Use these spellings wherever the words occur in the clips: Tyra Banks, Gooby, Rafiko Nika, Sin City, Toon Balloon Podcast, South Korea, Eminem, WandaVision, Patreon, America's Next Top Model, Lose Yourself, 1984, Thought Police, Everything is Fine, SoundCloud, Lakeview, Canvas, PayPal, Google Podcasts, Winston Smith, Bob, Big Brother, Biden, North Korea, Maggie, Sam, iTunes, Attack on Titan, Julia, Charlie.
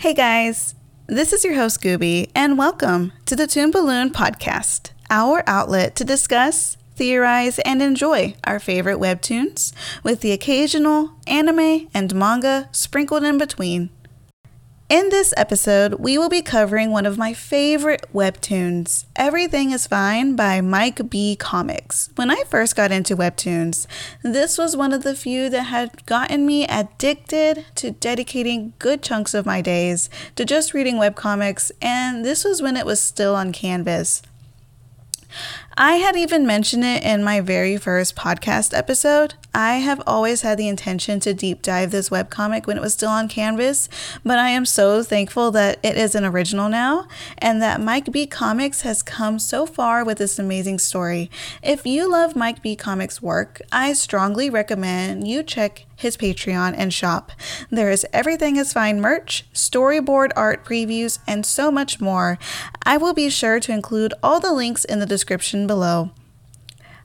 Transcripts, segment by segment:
Hey guys, this is your host Gooby, and welcome to the Toon Balloon Podcast, our outlet to discuss, theorize, and enjoy our favorite webtoons, with the occasional anime and manga sprinkled in between. In this episode, we will be covering one of my favorite webtoons, Everything is Fine by Mike B. Comics. When I first got into webtoons, this was one of the few that had gotten me addicted to dedicating good chunks of my days to just reading webcomics, and this was when it was still on Canvas. I had even mentioned it in my very first podcast episode. I have always had the intention to deep dive this webcomic when it was still on Canvas, but I am so thankful that it is an original now and that Mike B. Comics has come so far with this amazing story. If you love Mike B. Comics' work, I strongly recommend you check his Patreon and shop. There is Everything is Fine merch, storyboard art previews, and so much more. I will be sure to include all the links in the description below.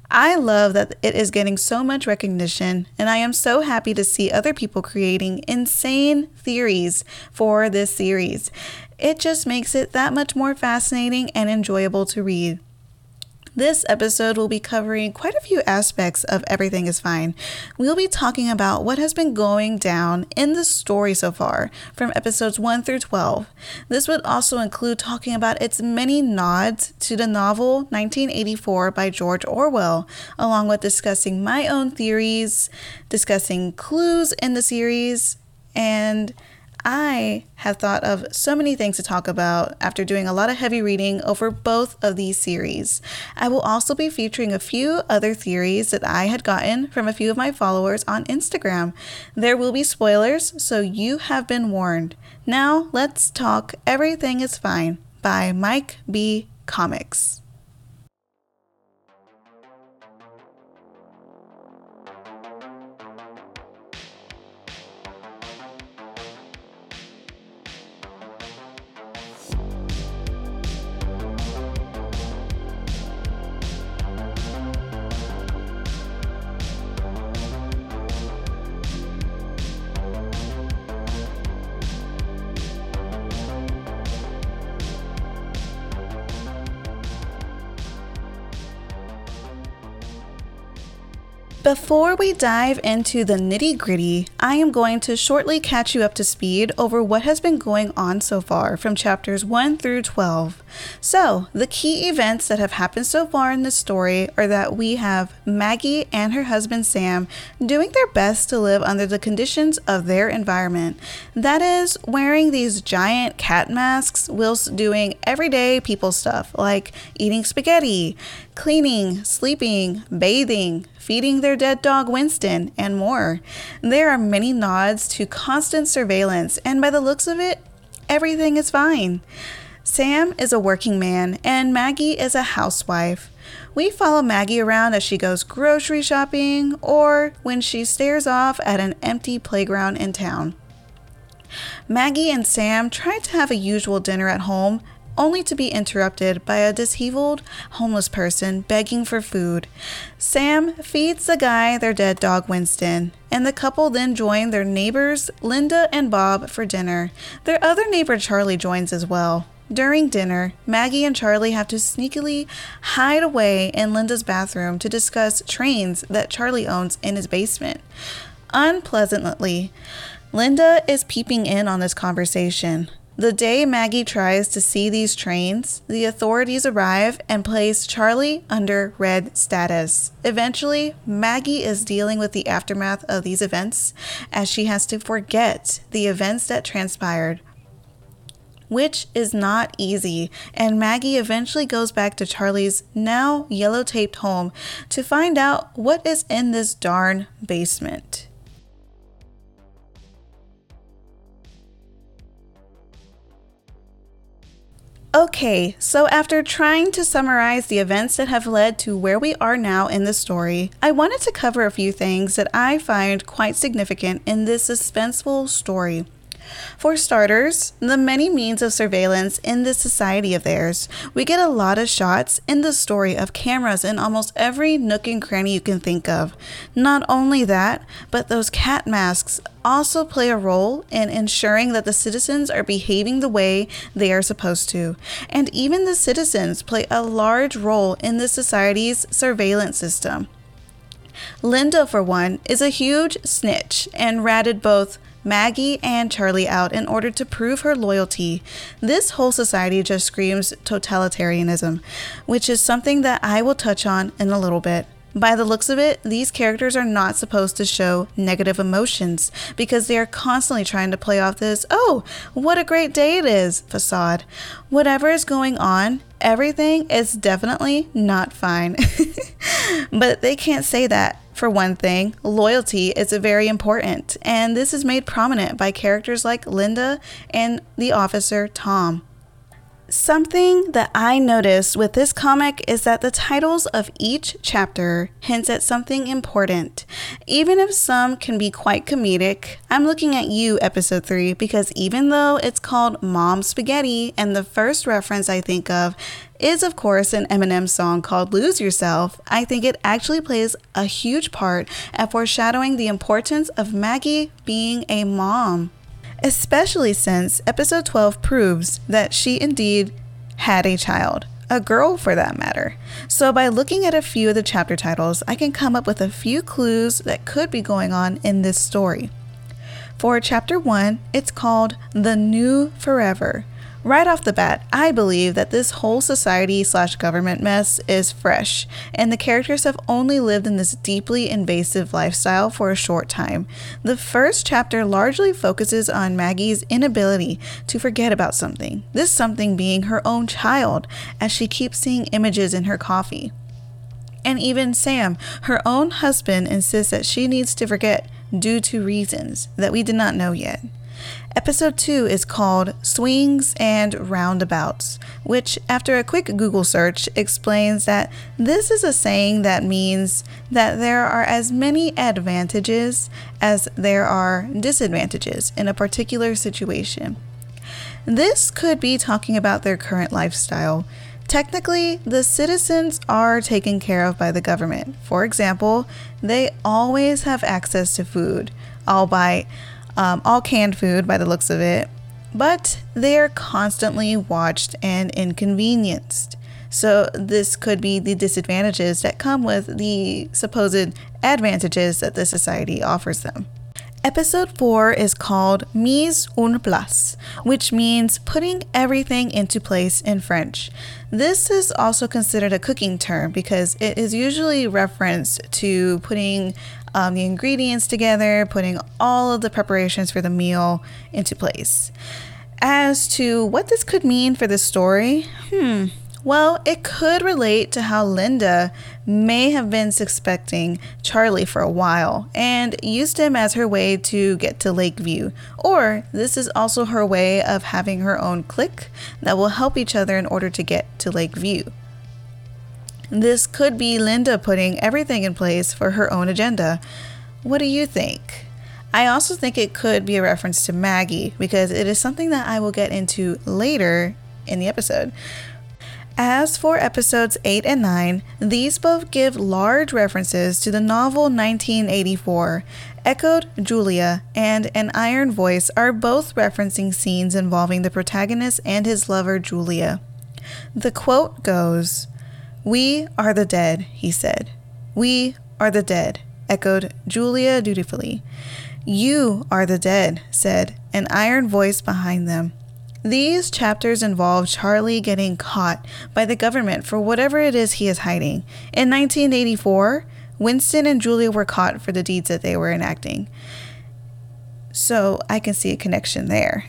I love that it is getting so much recognition, and I am so happy to see other people creating insane theories for this series. It just makes it that much more fascinating and enjoyable to read. This episode will be covering quite a few aspects of Everything is Fine. We'll be talking about what has been going down in the story so far, from episodes 1 through 12. This would also include talking about its many nods to the novel 1984 by George Orwell, along with discussing my own theories, discussing clues in the series, and I have thought of so many things to talk about after doing a lot of heavy reading over both of these series. I will also be featuring a few other theories that I had gotten from a few of my followers on Instagram. There will be spoilers, so you have been warned. Now, let's talk Everything is Fine by Mike B. Comics. Before we dive into the nitty-gritty, I am going to shortly catch you up to speed over what has been going on so far from chapters 1 through 12. So, the key events that have happened so far in this story are that we have Maggie and her husband Sam doing their best to live under the conditions of their environment. That is, wearing these giant cat masks whilst doing everyday people stuff like eating spaghetti, cleaning, sleeping, bathing, feeding their dead dog Winston, and more. There are many nods to constant surveillance, and by the looks of it, everything is fine. Sam is a working man, and Maggie is a housewife. We follow Maggie around as she goes grocery shopping or when she stares off at an empty playground in town. Maggie and Sam try to have a usual dinner at home, only to be interrupted by a disheveled homeless person begging for food. Sam feeds the guy their dead dog Winston, and the couple then join their neighbors Linda and Bob for dinner. Their other neighbor Charlie joins as well. During dinner, Maggie and Charlie have to sneakily hide away in Linda's bathroom to discuss trains that Charlie owns in his basement. Unpleasantly, Linda is peeping in on this conversation. The day Maggie tries to see these trains, the authorities arrive and place Charlie under red status. Eventually, Maggie is dealing with the aftermath of these events as she has to forget the events that transpired, which is not easy, and Maggie eventually goes back to Charlie's now yellow-taped home to find out what is in this darn basement. Okay, so after trying to summarize the events that have led to where we are now in the story, I wanted to cover a few things that I find quite significant in this suspenseful story. For starters, the many means of surveillance in this society of theirs, we get a lot of shots in the story of cameras in almost every nook and cranny you can think of. Not only that, but those cat masks also play a role in ensuring that the citizens are behaving the way they are supposed to. And even the citizens play a large role in this society's surveillance system. Linda, for one, is a huge snitch and ratted both Maggie and Charlie out in order to prove her loyalty. This whole society just screams totalitarianism, which is something that I will touch on in a little bit. By the looks of it, these characters are not supposed to show negative emotions because they are constantly trying to play off this, "Oh, what a great day it is," facade. Whatever is going on, everything is definitely not fine. But they can't say that. For one thing, loyalty is very important, and this is made prominent by characters like Linda and the officer Tom. Something that I noticed with this comic is that the titles of each chapter hints at something important. Even if some can be quite comedic, I'm looking at you, episode 3, because even though it's called Mom Spaghetti, and the first reference I think of is of course an Eminem song called Lose Yourself, I think it actually plays a huge part at foreshadowing the importance of Maggie being a mom. Especially since episode 12 proves that she indeed had a child, a girl for that matter. So by looking at a few of the chapter titles, I can come up with a few clues that could be going on in this story. For chapter 1, it's called The New Forever. Right off the bat, I believe that this whole society/government mess is fresh, and the characters have only lived in this deeply invasive lifestyle for a short time. The first chapter largely focuses on Maggie's inability to forget about something, this something being her own child, as she keeps seeing images in her coffee. And even Sam, her own husband, insists that she needs to forget due to reasons that we did not know yet. Episode 2 is called Swings and Roundabouts, which after a quick Google search explains that this is a saying that means that there are as many advantages as there are disadvantages in a particular situation. This could be talking about their current lifestyle. Technically, the citizens are taken care of by the government. For example, they always have access to food, albeit all canned food by the looks of it, but they are constantly watched and inconvenienced. So this could be the disadvantages that come with the supposed advantages that the society offers them. Episode 4 is called Mise en place, which means putting everything into place in French. This is also considered a cooking term because it is usually referenced to putting the ingredients together, putting all of the preparations for the meal into place. As to what this could mean for the story, well, it could relate to how Linda may have been suspecting Charlie for a while and used him as her way to get to Lakeview. Or this is also her way of having her own clique that will help each other in order to get to Lakeview. This could be Linda putting everything in place for her own agenda. What do you think? I also think it could be a reference to Maggie because it is something that I will get into later in the episode. As for episodes 8 and 9, these both give large references to the novel 1984. Echoed Julia and An Iron Voice are both referencing scenes involving the protagonist and his lover Julia. The quote goes, "We are the dead," he said. "We are the dead," echoed Julia dutifully. "You are the dead," said an iron voice behind them. These chapters involve Charlie getting caught by the government for whatever it is he is hiding. In 1984, Winston and Julia were caught for the deeds that they were enacting. So I can see a connection there.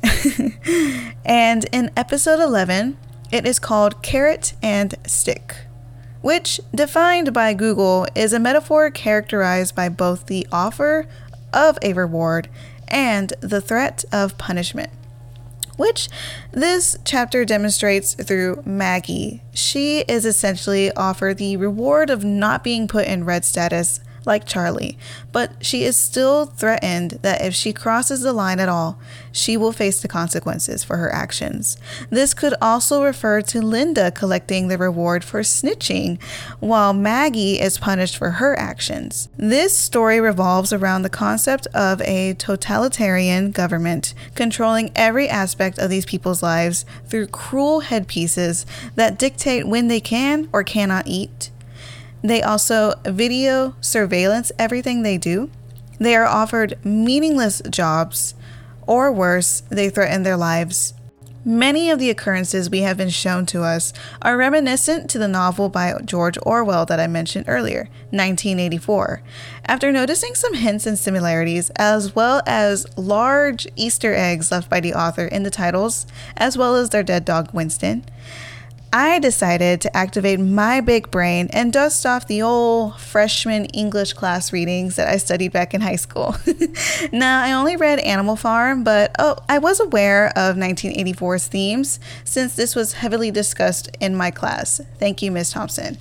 And in episode 11, it is called Carrot and Stick, which, defined by Google, is a metaphor characterized by both the offer of a reward and the threat of punishment, which this chapter demonstrates through Maggie. She is essentially offered the reward of not being put in red status like Charlie, but she is still threatened that if she crosses the line at all, she will face the consequences for her actions. This could also refer to Linda collecting the reward for snitching, while Maggie is punished for her actions. This story revolves around the concept of a totalitarian government controlling every aspect of these people's lives through cruel headpieces that dictate when they can or cannot eat. They also video surveillance everything they do. They are offered meaningless jobs, or worse, they threaten their lives. Many of the occurrences we have been shown to us are reminiscent to the novel by George Orwell that I mentioned earlier, 1984. After noticing some hints and similarities, as well as large Easter eggs left by the author in the titles, as well as their dead dog Winston, I decided to activate my big brain and dust off the old freshman English class readings that I studied back in high school. Now, I only read Animal Farm, but I was aware of 1984's themes since this was heavily discussed in my class. Thank you, Ms. Thompson.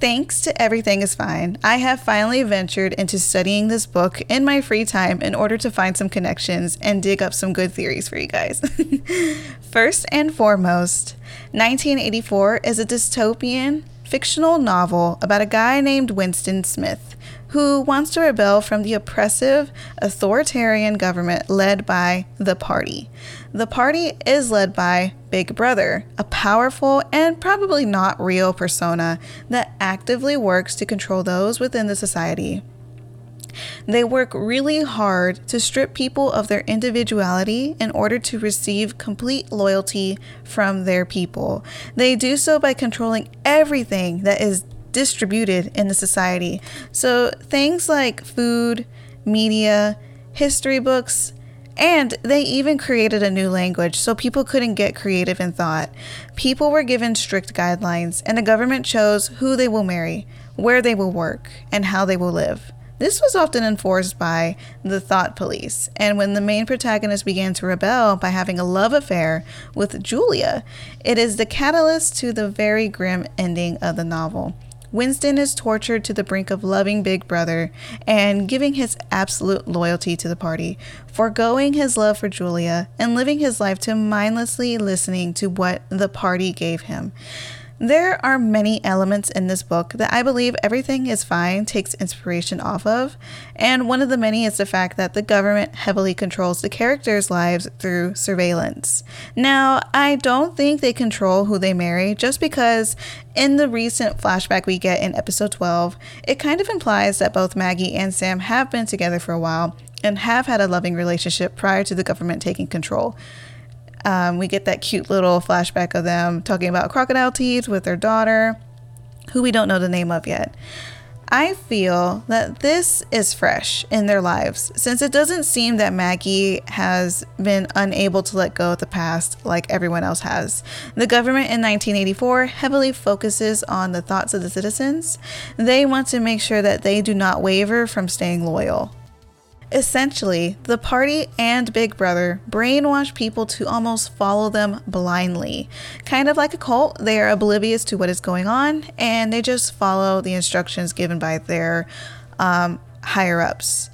Thanks to Everything is Fine, I have finally ventured into studying this book in my free time in order to find some connections and dig up some good theories for you guys. First and foremost, 1984 is a dystopian, fictional novel about a guy named Winston Smith who wants to rebel from the oppressive, authoritarian government led by the party. The party is led by Big Brother, a powerful and probably not real persona that actively works to control those within the society. They work really hard to strip people of their individuality in order to receive complete loyalty from their people. They do so by controlling everything that is distributed in the society. So things like food, media, history books, and they even created a new language so people couldn't get creative in thought. People were given strict guidelines, and the government chose who they will marry, where they will work, and how they will live. This was often enforced by the Thought Police, and when the main protagonist began to rebel by having a love affair with Julia, it is the catalyst to the very grim ending of the novel. Winston is tortured to the brink of loving Big Brother and giving his absolute loyalty to the party, foregoing his love for Julia and living his life to mindlessly listening to what the party gave him. There are many elements in this book that I believe Everything is Fine takes inspiration off of, and one of the many is the fact that the government heavily controls the characters' lives through surveillance. Now, I don't think they control who they marry, just because in the recent flashback we get in episode 12, it kind of implies that both Maggie and Sam have been together for a while and have had a loving relationship prior to the government taking control. We get that cute little flashback of them talking about crocodile teeth with their daughter, who we don't know the name of yet. I feel that this is fresh in their lives, since it doesn't seem that Maggie has been unable to let go of the past like everyone else has. The government in 1984 heavily focuses on the thoughts of the citizens. They want to make sure that they do not waver from staying loyal. Essentially, the party and Big Brother brainwash people to almost follow them blindly. Kind of like a cult, they are oblivious to what is going on, and they just follow the instructions given by their higher-ups.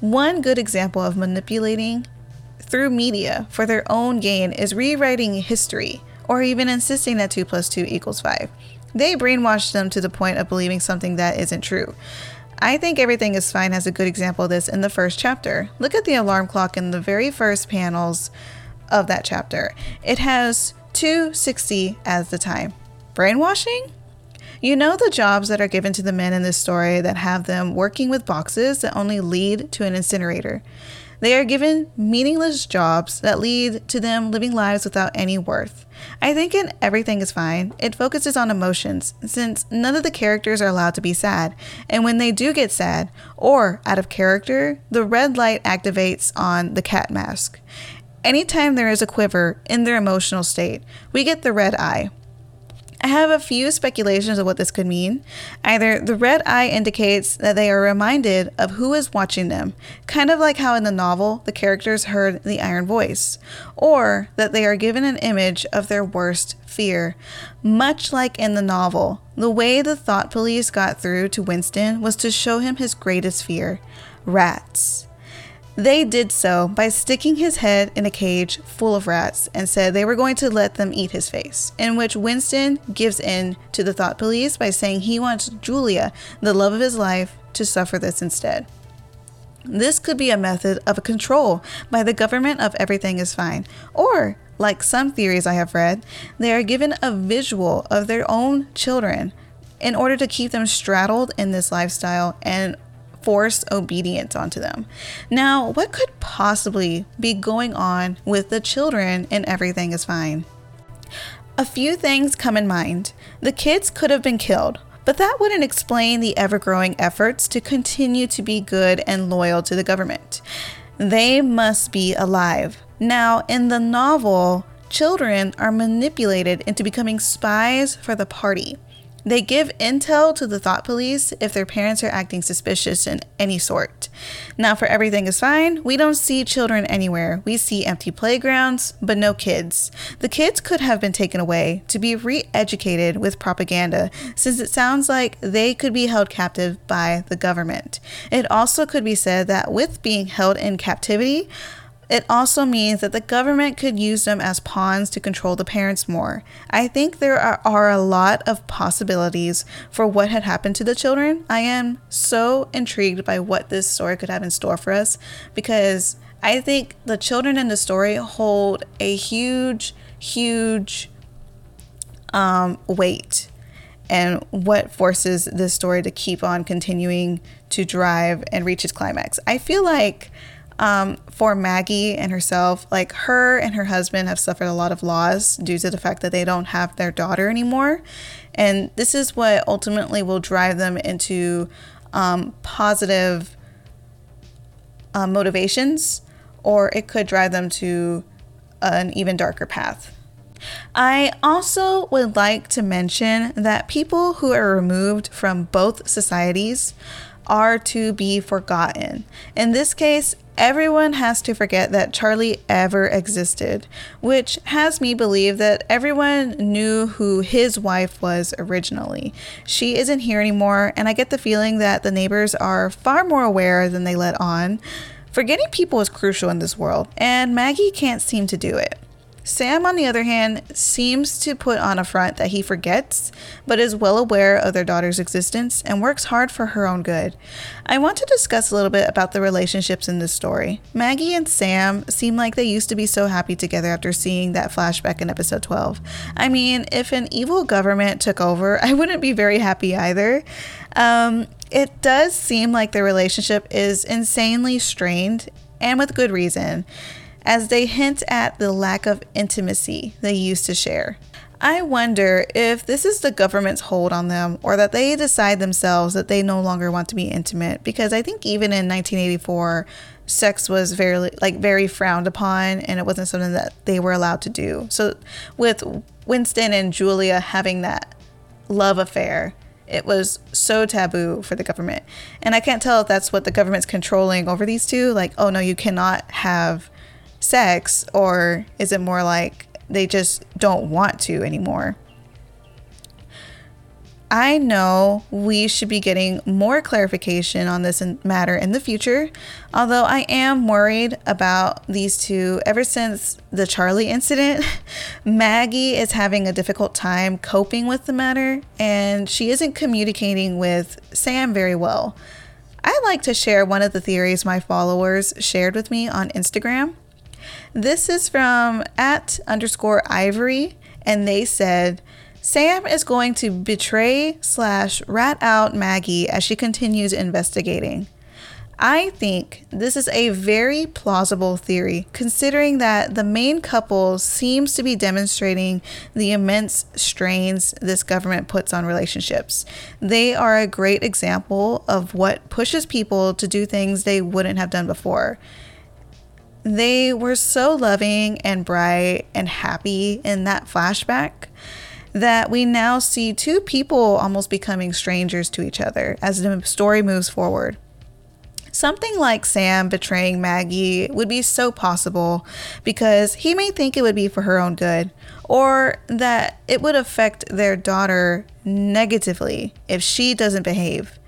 One good example of manipulating through media for their own gain is rewriting history, or even insisting that 2 + 2 = 5. They brainwash them to the point of believing something that isn't true. I think Everything is Fine has a good example of this in the first chapter. Look at the alarm clock in the very first panels of that chapter. It has 2:60 as the time. Brainwashing? You know the jobs that are given to the men in this story that have them working with boxes that only lead to an incinerator. They are given meaningless jobs that lead to them living lives without any worth. I think in Everything is Fine, it focuses on emotions, since none of the characters are allowed to be sad, and when they do get sad or out of character, the red light activates on the cat mask. Anytime there is a quiver in their emotional state, we get the red eye. I have a few speculations of what this could mean. Either the red eye indicates that they are reminded of who is watching them, kind of like how in the novel the characters heard the Iron Voice, or that they are given an image of their worst fear. Much like in the novel, the way the Thought Police got through to Winston was to show him his greatest fear, rats. They did so by sticking his head in a cage full of rats and said they were going to let them eat his face, in which Winston gives in to the Thought Police by saying he wants Julia, the love of his life, to suffer this instead. This could be a method of control by the government of Everything is Fine, or, like some theories I have read, they are given a visual of their own children in order to keep them straddled in this lifestyle and forced obedience onto them. Now, what could possibly be going on with the children in Everything is Fine? A few things come in mind. The kids could have been killed, but that wouldn't explain the ever-growing efforts to continue to be good and loyal to the government. They must be alive. Now, in the novel, children are manipulated into becoming spies for the party. They give intel to the Thought Police if their parents are acting suspicious in any sort. Now, for Everything is Fine, we don't see children anywhere. We see empty playgrounds, but no kids. The kids could have been taken away to be re-educated with propaganda, since it sounds like they could be held captive by the government. It also could be said that with being held in captivity, it also means that the government could use them as pawns to control the parents more. I think there are a lot of possibilities for what had happened to the children. I am so intrigued by what this story could have in store for us, because I think the children in the story hold a huge weight, and what forces this story to keep on continuing to drive and reach its climax. I feel like for Maggie and herself, like her and her husband have suffered a lot of loss due to the fact that they don't have their daughter anymore. And this is what ultimately will drive them into positive motivations, or it could drive them to an even darker path. I also would like to mention that people who are removed from both societies are to be forgotten. In this case, everyone has to forget that Charlie ever existed, which has me believe that everyone knew who his wife was originally. She isn't here anymore, and I get the feeling that the neighbors are far more aware than they let on. Forgetting people is crucial in this world, and Maggie can't seem to do it. Sam, on the other hand, seems to put on a front that he forgets, but is well aware of their daughter's existence and works hard for her own good. I want to discuss a little bit about the relationships in this story. Maggie and Sam seem like they used to be so happy together after seeing that flashback in episode 12. I mean, if an evil government took over, I wouldn't be very happy either. It does seem like their relationship is insanely strained, and with good reason, as they hint at the lack of intimacy they used to share. I wonder if this is the government's hold on them, or that they decide themselves that they no longer want to be intimate, because I think even in 1984, sex was very frowned upon, and it wasn't something that they were allowed to do. So with Winston and Julia having that love affair, it was so taboo for the government. And I can't tell if that's what the government's controlling over these two, like, oh no, you cannot have sex, or is it more like they just don't want to anymore? I know we should be getting more clarification on this matter in the future, although I am worried about these two ever since the Charlie incident. Maggie is having a difficult time coping with the matter, and she isn't communicating with Sam very well. I like to share one of the theories my followers shared with me on Instagram. This is from @_Ivory, and they said, Sam is going to betray/rat out Maggie as she continues investigating. I think this is a very plausible theory, considering that the main couple seems to be demonstrating the immense strains this government puts on relationships. They are a great example of what pushes people to do things they wouldn't have done before. They were so loving and bright and happy in that flashback. that we now see two people almost becoming strangers to each other as the story moves forward. Something like Sam betraying Maggie would be so possible because he may think it would be for her own good, or that it would affect their daughter negatively if she doesn't behave.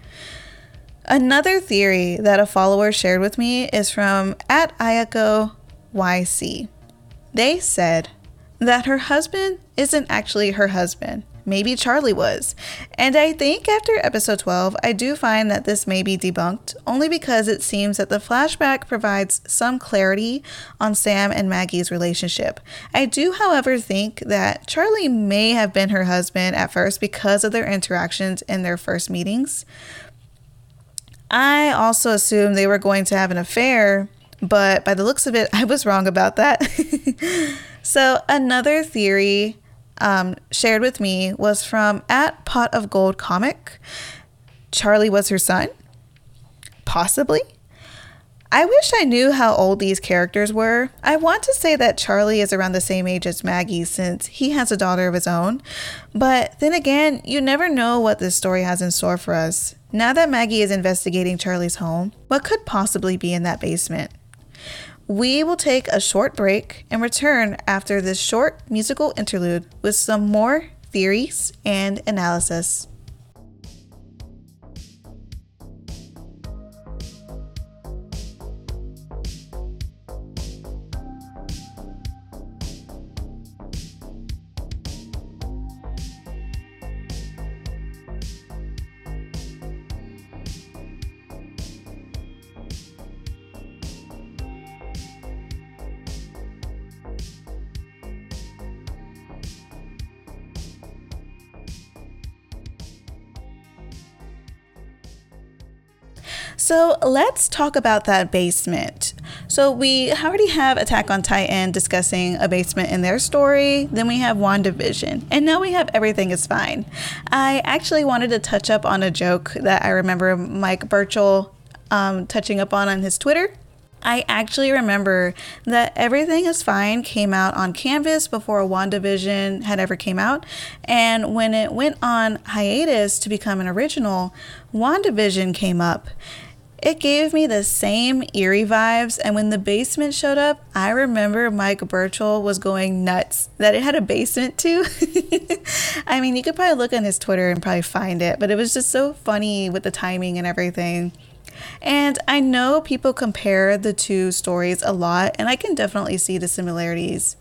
Another theory that a follower shared with me is from @ayakoyc. They said that her husband isn't actually her husband. Maybe Charlie was. And I think after episode 12, I do find that this may be debunked, only because it seems that the flashback provides some clarity on Sam and Maggie's relationship. I do, however, think that Charlie may have been her husband at first because of their interactions in their first meetings. I also assumed they were going to have an affair, but by the looks of it, I was wrong about that. So another theory shared with me was from @potofgoldcomic. Charlie was her son? Possibly. I wish I knew how old these characters were. I want to say that Charlie is around the same age as Maggie since he has a daughter of his own. But then again, you never know what this story has in store for us. Now that Maggie is investigating Charlie's home, what could possibly be in that basement? We will take a short break and return after this short musical interlude with some more theories and analysis. So let's talk about that basement. So we already have Attack on Titan discussing a basement in their story. Then we have WandaVision. And now we have Everything is Fine. I actually wanted to touch up on a joke that I remember Mike Birchall touching up on his Twitter. I actually remember that Everything is Fine came out on Canvas before WandaVision had ever came out. And when it went on hiatus to become an original, WandaVision came up. It gave me the same eerie vibes, and when the basement showed up, I remember Mike Birchall was going nuts that it had a basement too. I mean, you could probably look on his Twitter and probably find it, but it was just so funny with the timing and everything. And I know people compare the two stories a lot, and I can definitely see the similarities.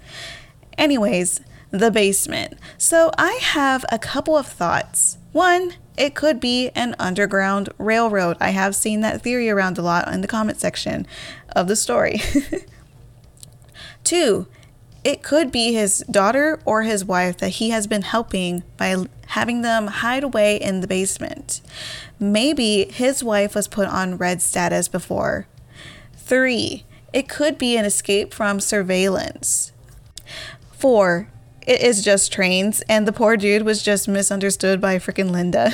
Anyways, the basement. So I have a couple of thoughts. One, it could be an underground railroad. I have seen that theory around a lot in the comment section of the story. Two, it could be his daughter or his wife that he has been helping by having them hide away in the basement. Maybe his wife was put on red status before. Three, it could be an escape from surveillance. Four, it is just trains, and the poor dude was just misunderstood by freaking Linda.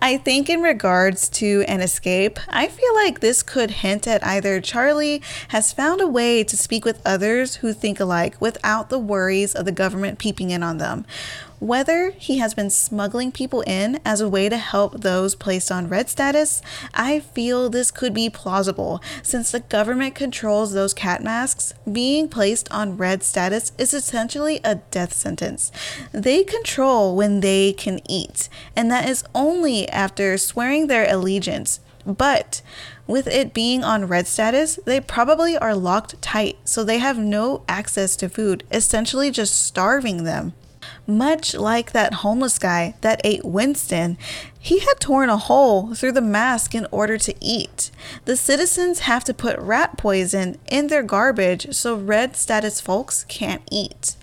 I think in regards to an escape, I feel like this could hint at either Charlie has found a way to speak with others who think alike without the worries of the government peeping in on them, whether he has been smuggling people in as a way to help those placed on red status. I feel this could be plausible since the government controls those cat masks. Being placed on red status is essentially a death sentence. They control when they can eat, and that is only after swearing their allegiance. But with it being on red status, they probably are locked tight, so they have no access to food, essentially just starving them. Much like that homeless guy that ate Winston, he had torn a hole through the mask in order to eat. The citizens have to put rat poison in their garbage so red status folks can't eat.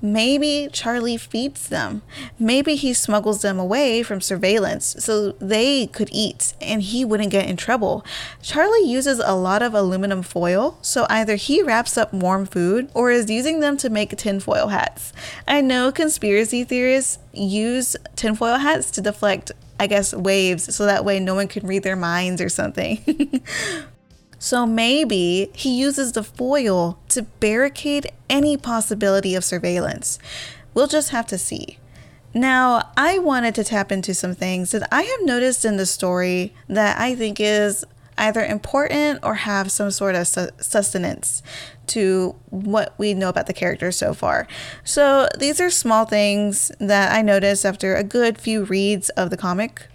Maybe Charlie feeds them. Maybe he smuggles them away from surveillance so they could eat and he wouldn't get in trouble. Charlie uses a lot of aluminum foil, so either he wraps up warm food or is using them to make tinfoil hats. I know conspiracy theorists use tinfoil hats to deflect, I guess, waves so that way no one can read their minds or something. So maybe he uses the foil to barricade any possibility of surveillance. We'll just have to see. Now, I wanted to tap into some things that I have noticed in the story that I think is either important or have some sort of sustenance to what we know about the characters so far. So these are small things that I noticed after a good few reads of the comic.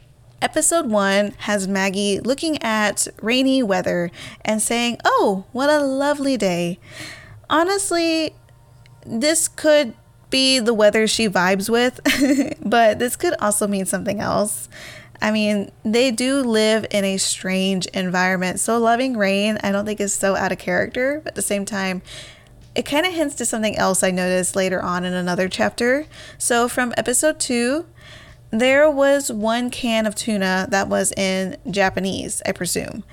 Episode 1 has Maggie looking at rainy weather and saying, "Oh, what a lovely day." Honestly, this could be the weather she vibes with, but this could also mean something else. I mean, they do live in a strange environment, so loving rain, I don't think is so out of character, but at the same time, it kind of hints to something else I noticed later on in another chapter. So from episode 2, there was one can of tuna that was in Japanese, I presume.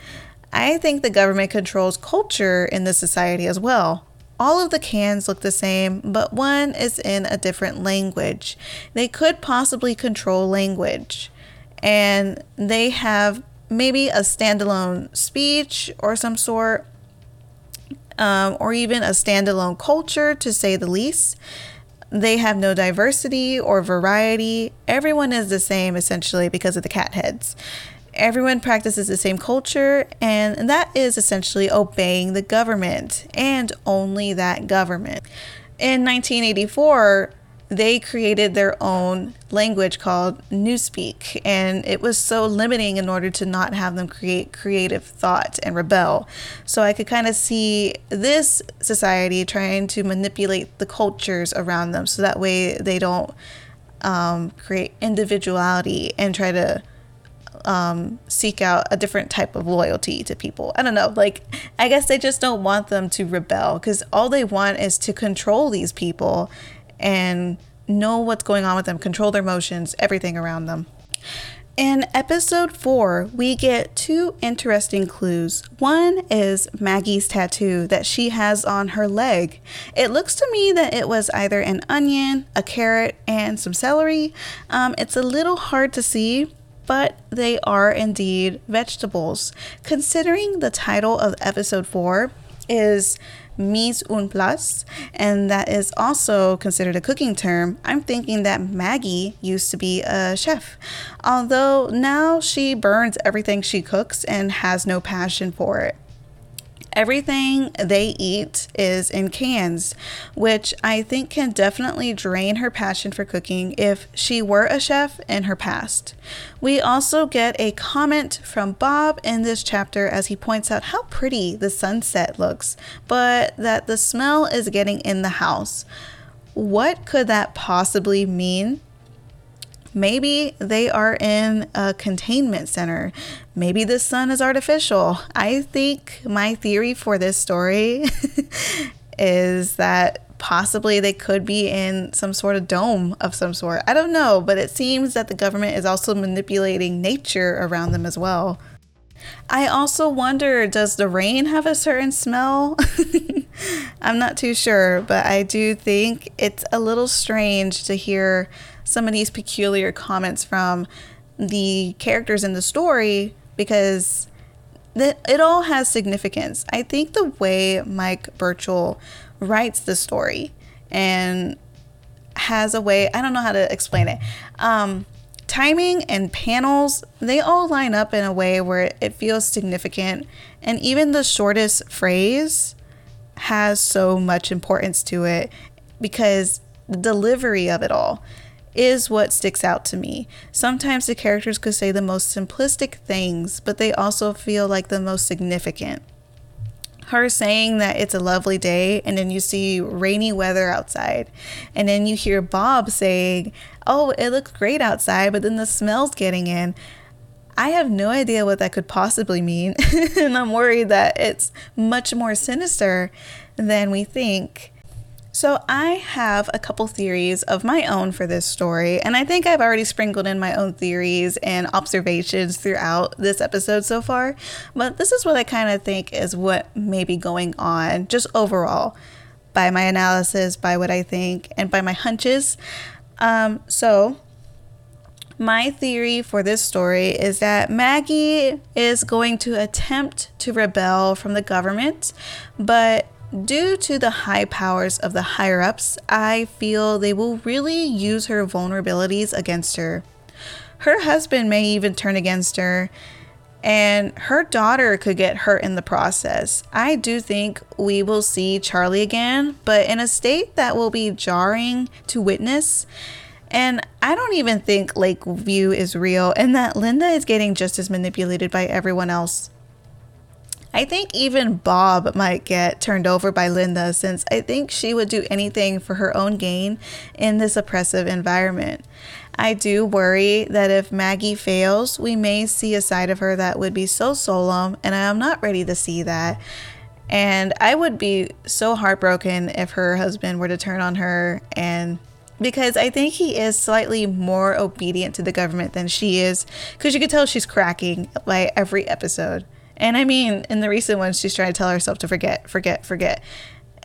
I think the government controls culture in this society as well. All of the cans look the same, but one is in a different language. They could possibly control language, and they have maybe a standalone speech or some sort, or even a standalone culture, to say the least. They have no diversity or variety. Everyone is the same, essentially, because of the cat heads. Everyone practices the same culture, and that is essentially obeying the government, and only that government. In 1984, they created their own language called Newspeak, and it was so limiting in order to not have them create creative thought and rebel. So I could kind of see this society trying to manipulate the cultures around them so that way they don't create individuality and try to seek out a different type of loyalty to people. I don't know, like, I guess they just don't want them to rebel, because all they want is to control these people and know what's going on with them, control their emotions, everything around them. In episode 4, we get two interesting clues. One is Maggie's tattoo that she has on her leg. It looks to me that it was either an onion, a carrot, and some celery. It's a little hard to see, but they are indeed vegetables. Considering the title of episode 4 is Mise en place, and that is also considered a cooking term, I'm thinking that Maggie used to be a chef, although now she burns everything she cooks and has no passion for it. Everything they eat is in cans, which I think can definitely drain her passion for cooking if she were a chef in her past. We also get a comment from Bob in this chapter as he points out how pretty the sunset looks, but that the smell is getting in the house. What could that possibly mean? Maybe they are in a containment center. Maybe the sun is artificial. I think my theory for this story is that possibly they could be in some sort of dome of some sort. I don't know, but it seems that the government is also manipulating nature around them as well. I also wonder, does the rain have a certain smell? I'm not too sure, but I do think it's a little strange to hear some of these peculiar comments from the characters in the story, because it all has significance. I think the way Mike Birchall writes the story and has a way, I don't know how to explain it. Timing and panels, they all line up in a way where it feels significant, and even the shortest phrase has so much importance to it because the delivery of it all is what sticks out to me. Sometimes the characters could say the most simplistic things, but they also feel like the most significant. Her saying that it's a lovely day, and then you see rainy weather outside, and then you hear Bob saying, "Oh, it looks great outside," but then the smell's getting in. I have no idea what that could possibly mean, and I'm worried that it's much more sinister than we think. So I have a couple theories of my own for this story, and I think I've already sprinkled in my own theories and observations throughout this episode so far, but this is what I kind of think is what may be going on, just overall, by my analysis, by what I think, and by my hunches. So My theory for this story is that Maggie is going to attempt to rebel from the government, but due to the high powers of the higher-ups, I feel they will really use her vulnerabilities against her. Her husband may even turn against her, and her daughter could get hurt in the process. I do think we will see Charlie again, but in a state that will be jarring to witness. And I don't even think Lakeview is real, and that Linda is getting just as manipulated by everyone else. I think even Bob might get turned over by Linda, since I think she would do anything for her own gain in this oppressive environment. I do worry that if Maggie fails, we may see a side of her that would be so solemn, and I am not ready to see that. And I would be so heartbroken if her husband were to turn on her, and because I think he is slightly more obedient to the government than she is, because you could tell she's cracking by every episode. And I mean, in the recent ones, she's trying to tell herself to forget.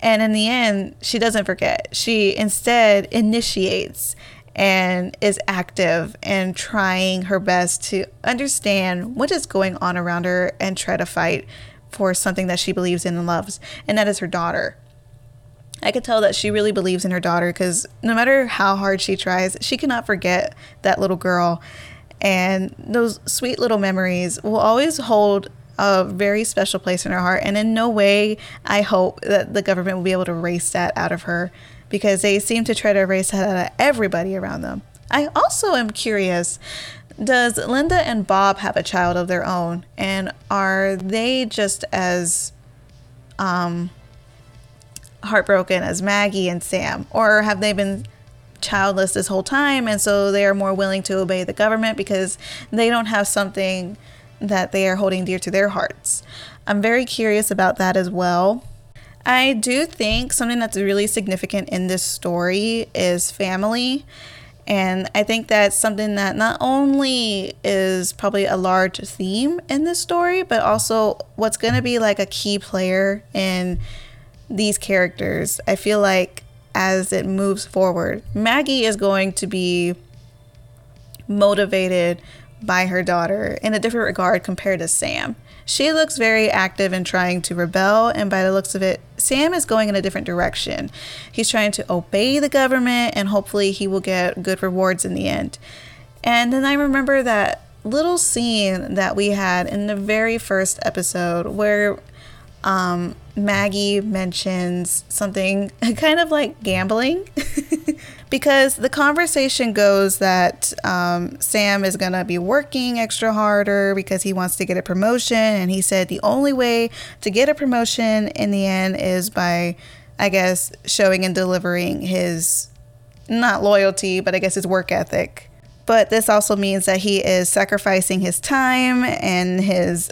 And in the end, she doesn't forget. She instead initiates and is active and trying her best to understand what is going on around her and try to fight for something that she believes in and loves. And that is her daughter. I could tell that she really believes in her daughter, because no matter how hard she tries, she cannot forget that little girl. And those sweet little memories will always hold a very special place in her heart, and in no way I hope that the government will be able to erase that out of her, because they seem to try to erase that out of everybody around them. I also am curious, does Linda and Bob have a child of their own, and are they just as heartbroken as Maggie and Sam, or have they been childless this whole time and so they are more willing to obey the government because they don't have something that they are holding dear to their hearts? I'm very curious about that as well. I do think something that's really significant in this story is family. And I think that's something that not only is probably a large theme in this story, but also what's going to be like a key player in these characters. I feel like as it moves forward, Maggie is going to be motivated by her daughter in a different regard compared to Sam. She looks very active in trying to rebel, and by the looks of it, Sam is going in a different direction. He's trying to obey the government, and hopefully he will get good rewards in the end. And then I remember that little scene that we had in the very first episode where Maggie mentions something kind of like gambling, because the conversation goes that Sam is going to be working extra harder because he wants to get a promotion. And he said the only way to get a promotion in the end is by, I guess, showing and delivering his, not loyalty, but I guess his work ethic. But this also means that he is sacrificing his time and his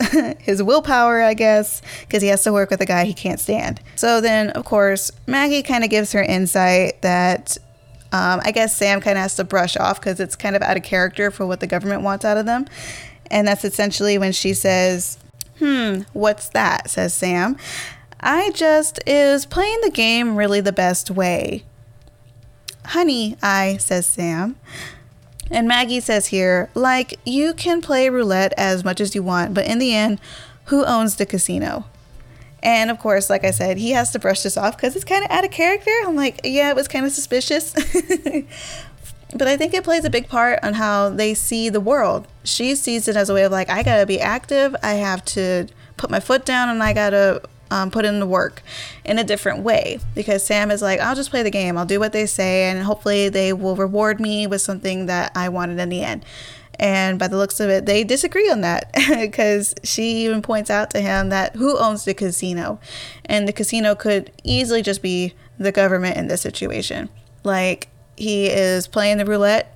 willpower, I guess, because he has to work with a guy he can't stand. So then, of course, Maggie kind of gives her insight that I guess Sam kind of has to brush off because it's kind of out of character for what the government wants out of them. And that's essentially when she says, what's that, says Sam. I just is playing the game really the best way. Honey, I, says Sam. And Maggie says here, like, you can play roulette as much as you want, but in the end, who owns the casino? And of course, like I said, he has to brush this off because it's kind of out of character. I'm like, yeah, it was kind of suspicious. But I think it plays a big part on how they see the world. She sees it as a way of like, I got to be active. I have to put my foot down, and I got to put in the work in a different way, because Sam is like, I'll just play the game, I'll do what they say, and hopefully they will reward me with something that I wanted in the end. And by the looks of it, they disagree on that, because she even points out to him that who owns the casino, and the casino could easily just be the government in this situation. Like, he is playing the roulette.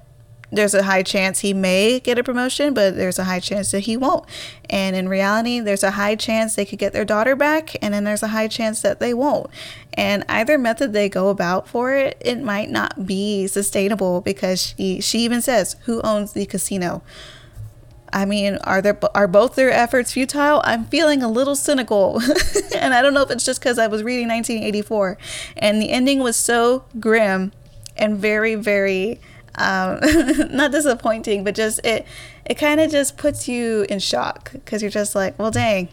There's a high chance he may get a promotion, but there's a high chance that he won't. And in reality, there's a high chance they could get their daughter back, and then there's a high chance that they won't. And either method they go about for it, it might not be sustainable, because she even says, who owns the casino? I mean, are both their efforts futile? I'm feeling a little cynical. And I don't know if it's just because I was reading 1984, and the ending was so grim and very, very Not disappointing, but just it kind of just puts you in shock because you're just like, well, dang,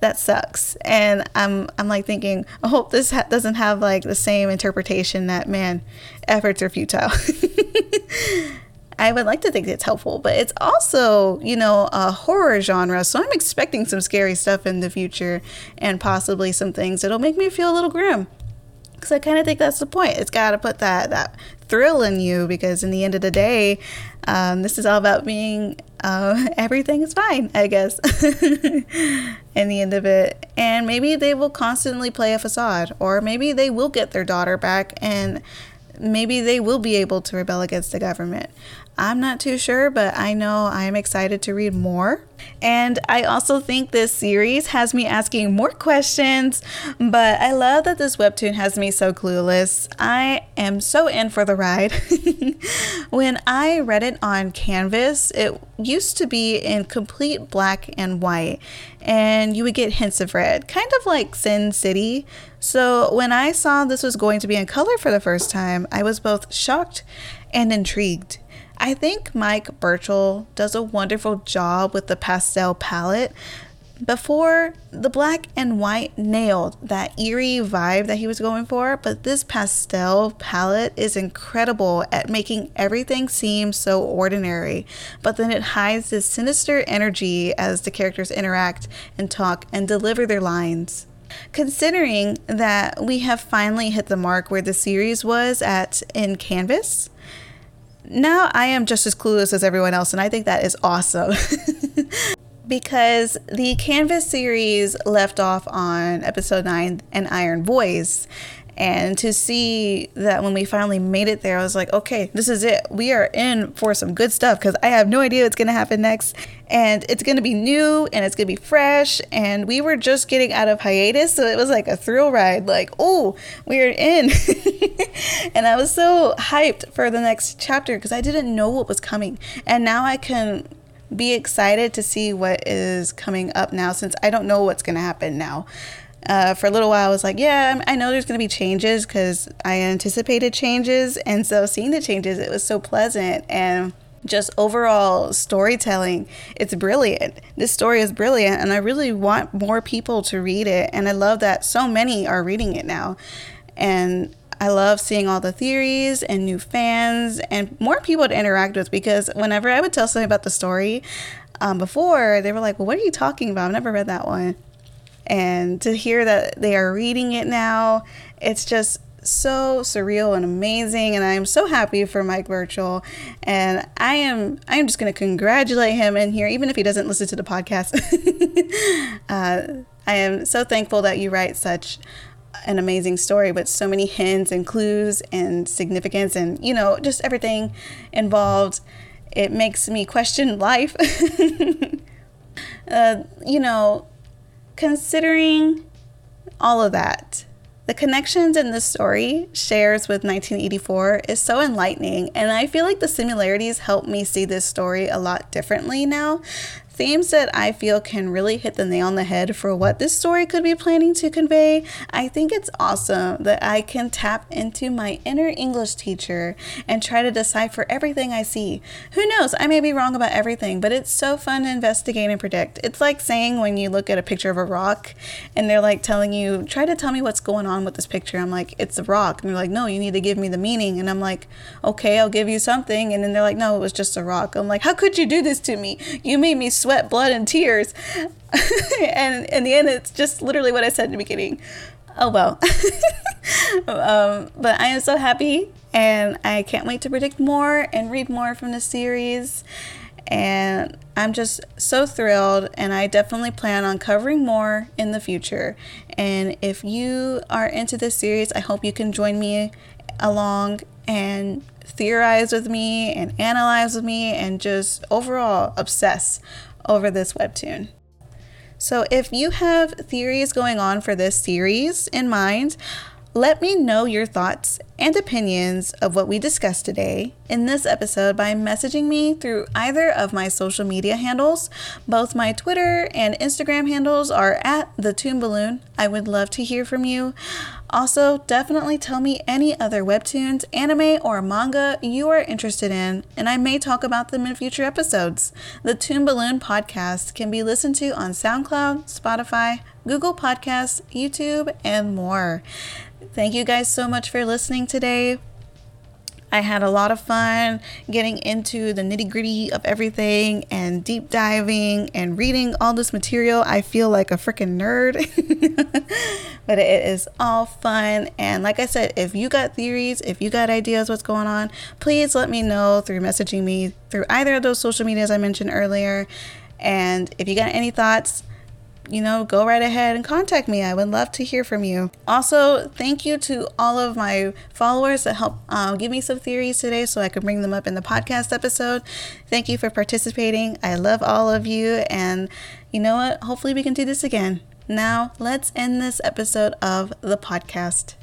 that sucks. And I'm like thinking, I hope this doesn't have like the same interpretation that, man, efforts are futile. I would like to think it's helpful, but it's also, you know, a horror genre. So I'm expecting some scary stuff in the future and possibly some things that'll make me feel a little grim. Because I kind of think that's the point. It's got to put that thrill in you, because in the end of the day, this is all about being everything is fine, I guess, in the end of it. And maybe they will constantly play a facade, or maybe they will get their daughter back and maybe they will be able to rebel against the government. I'm not too sure, but I know I'm excited to read more. And I also think this series has me asking more questions, but I love that this webtoon has me so clueless. I am so in for the ride. When I read it on Canvas, it used to be in complete black and white, and you would get hints of red, kind of like Sin City. So when I saw this was going to be in color for the first time, I was both shocked and intrigued. I think Mike Birchall does a wonderful job with the pastel palette. Before, the black and white nailed that eerie vibe that he was going for, but this pastel palette is incredible at making everything seem so ordinary, but then it hides this sinister energy as the characters interact and talk and deliver their lines. Considering that we have finally hit the mark where the series was at in Canvas, now I am just as clueless as everyone else, and I think that is awesome. Because the Canvas series left off on episode 9, An Iron Voice, and to see that when we finally made it there, I was like, okay, this is it. We are in for some good stuff, because I have no idea what's going to happen next, and it's going to be new, and it's going to be fresh, and we were just getting out of hiatus, so it was like a thrill ride, like, oh, we're in. And I was so hyped for the next chapter, because I didn't know what was coming, and now I can be excited to see what is coming up now, since I don't know what's going to happen now. For a little while, I was like, yeah, I know there's going to be changes because I anticipated changes. And so seeing the changes, it was so pleasant. And just overall storytelling, it's brilliant. This story is brilliant. And I really want more people to read it. And I love that so many are reading it now. And I love seeing all the theories and new fans and more people to interact with, because whenever I would tell somebody about the story before, they were like, well, what are you talking about? I've never read that one. And to hear that they are reading it now, it's just so surreal and amazing. And I am so happy for Mike Birchall. And I am just going to congratulate him in here, even if he doesn't listen to the podcast. I am so thankful that you write such an amazing story with so many hints and clues and significance and, you know, just everything involved. It makes me question life. You know, considering all of that, the connections in this story shares with 1984 is so enlightening, and I feel like the similarities help me see this story a lot differently now. Themes that I feel can really hit the nail on the head for what this story could be planning to convey. I think it's awesome that I can tap into my inner English teacher and try to decipher everything I see. Who knows? I may be wrong about everything, but it's so fun to investigate and predict. It's like saying when you look at a picture of a rock and they're like telling you, try to tell me what's going on with this picture. I'm like, it's a rock. And they're like, no, you need to give me the meaning. And I'm like, okay, I'll give you something. And then they're like, no, it was just a rock. I'm like, how could you do this to me? You made me sweat, blood, and tears. And in the end, it's just literally what I said in the beginning. Oh, well. But I am so happy, and I can't wait to predict more and read more from the series. And I'm just so thrilled, and I definitely plan on covering more in the future. And if you are into this series, I hope you can join me along and theorize with me and analyze with me and just overall obsess over this webtoon. So if you have theories going on for this series in mind, let me know your thoughts and opinions of what we discussed today in this episode by messaging me through either of my social media handles. Both my Twitter and Instagram handles are at the Toon Balloon. I would love to hear from you. Also, definitely tell me any other webtoons, anime, or manga you are interested in, and I may talk about them in future episodes. The Toon Balloon Podcast can be listened to on SoundCloud, Spotify, Google Podcasts, YouTube, and more. Thank you guys so much for listening today. I had a lot of fun getting into the nitty-gritty of everything and deep diving and reading all this material. I feel like a freaking nerd, but it is all fun. And like I said, if you got theories, if you got ideas what's going on, please let me know through messaging me through either of those social medias I mentioned earlier. And if you got any thoughts, you know, go right ahead and contact me. I would love to hear from you. Also, thank you to all of my followers that helped give me some theories today so I could bring them up in the podcast episode. Thank you for participating. I love all of you. And you know what? Hopefully we can do this again. Now, let's end this episode of the podcast.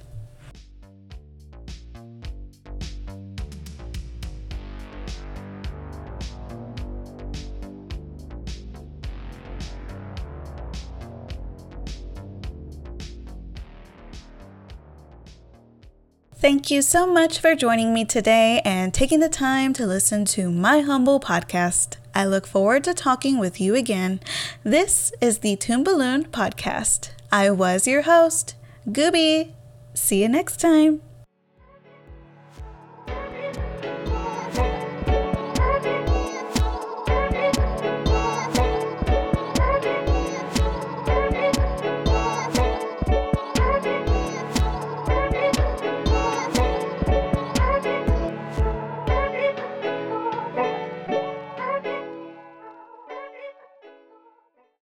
Thank you so much for joining me today and taking the time to listen to my humble podcast. I look forward to talking with you again. This is the Toon Balloon Podcast. I was your host, Gooby. See you next time.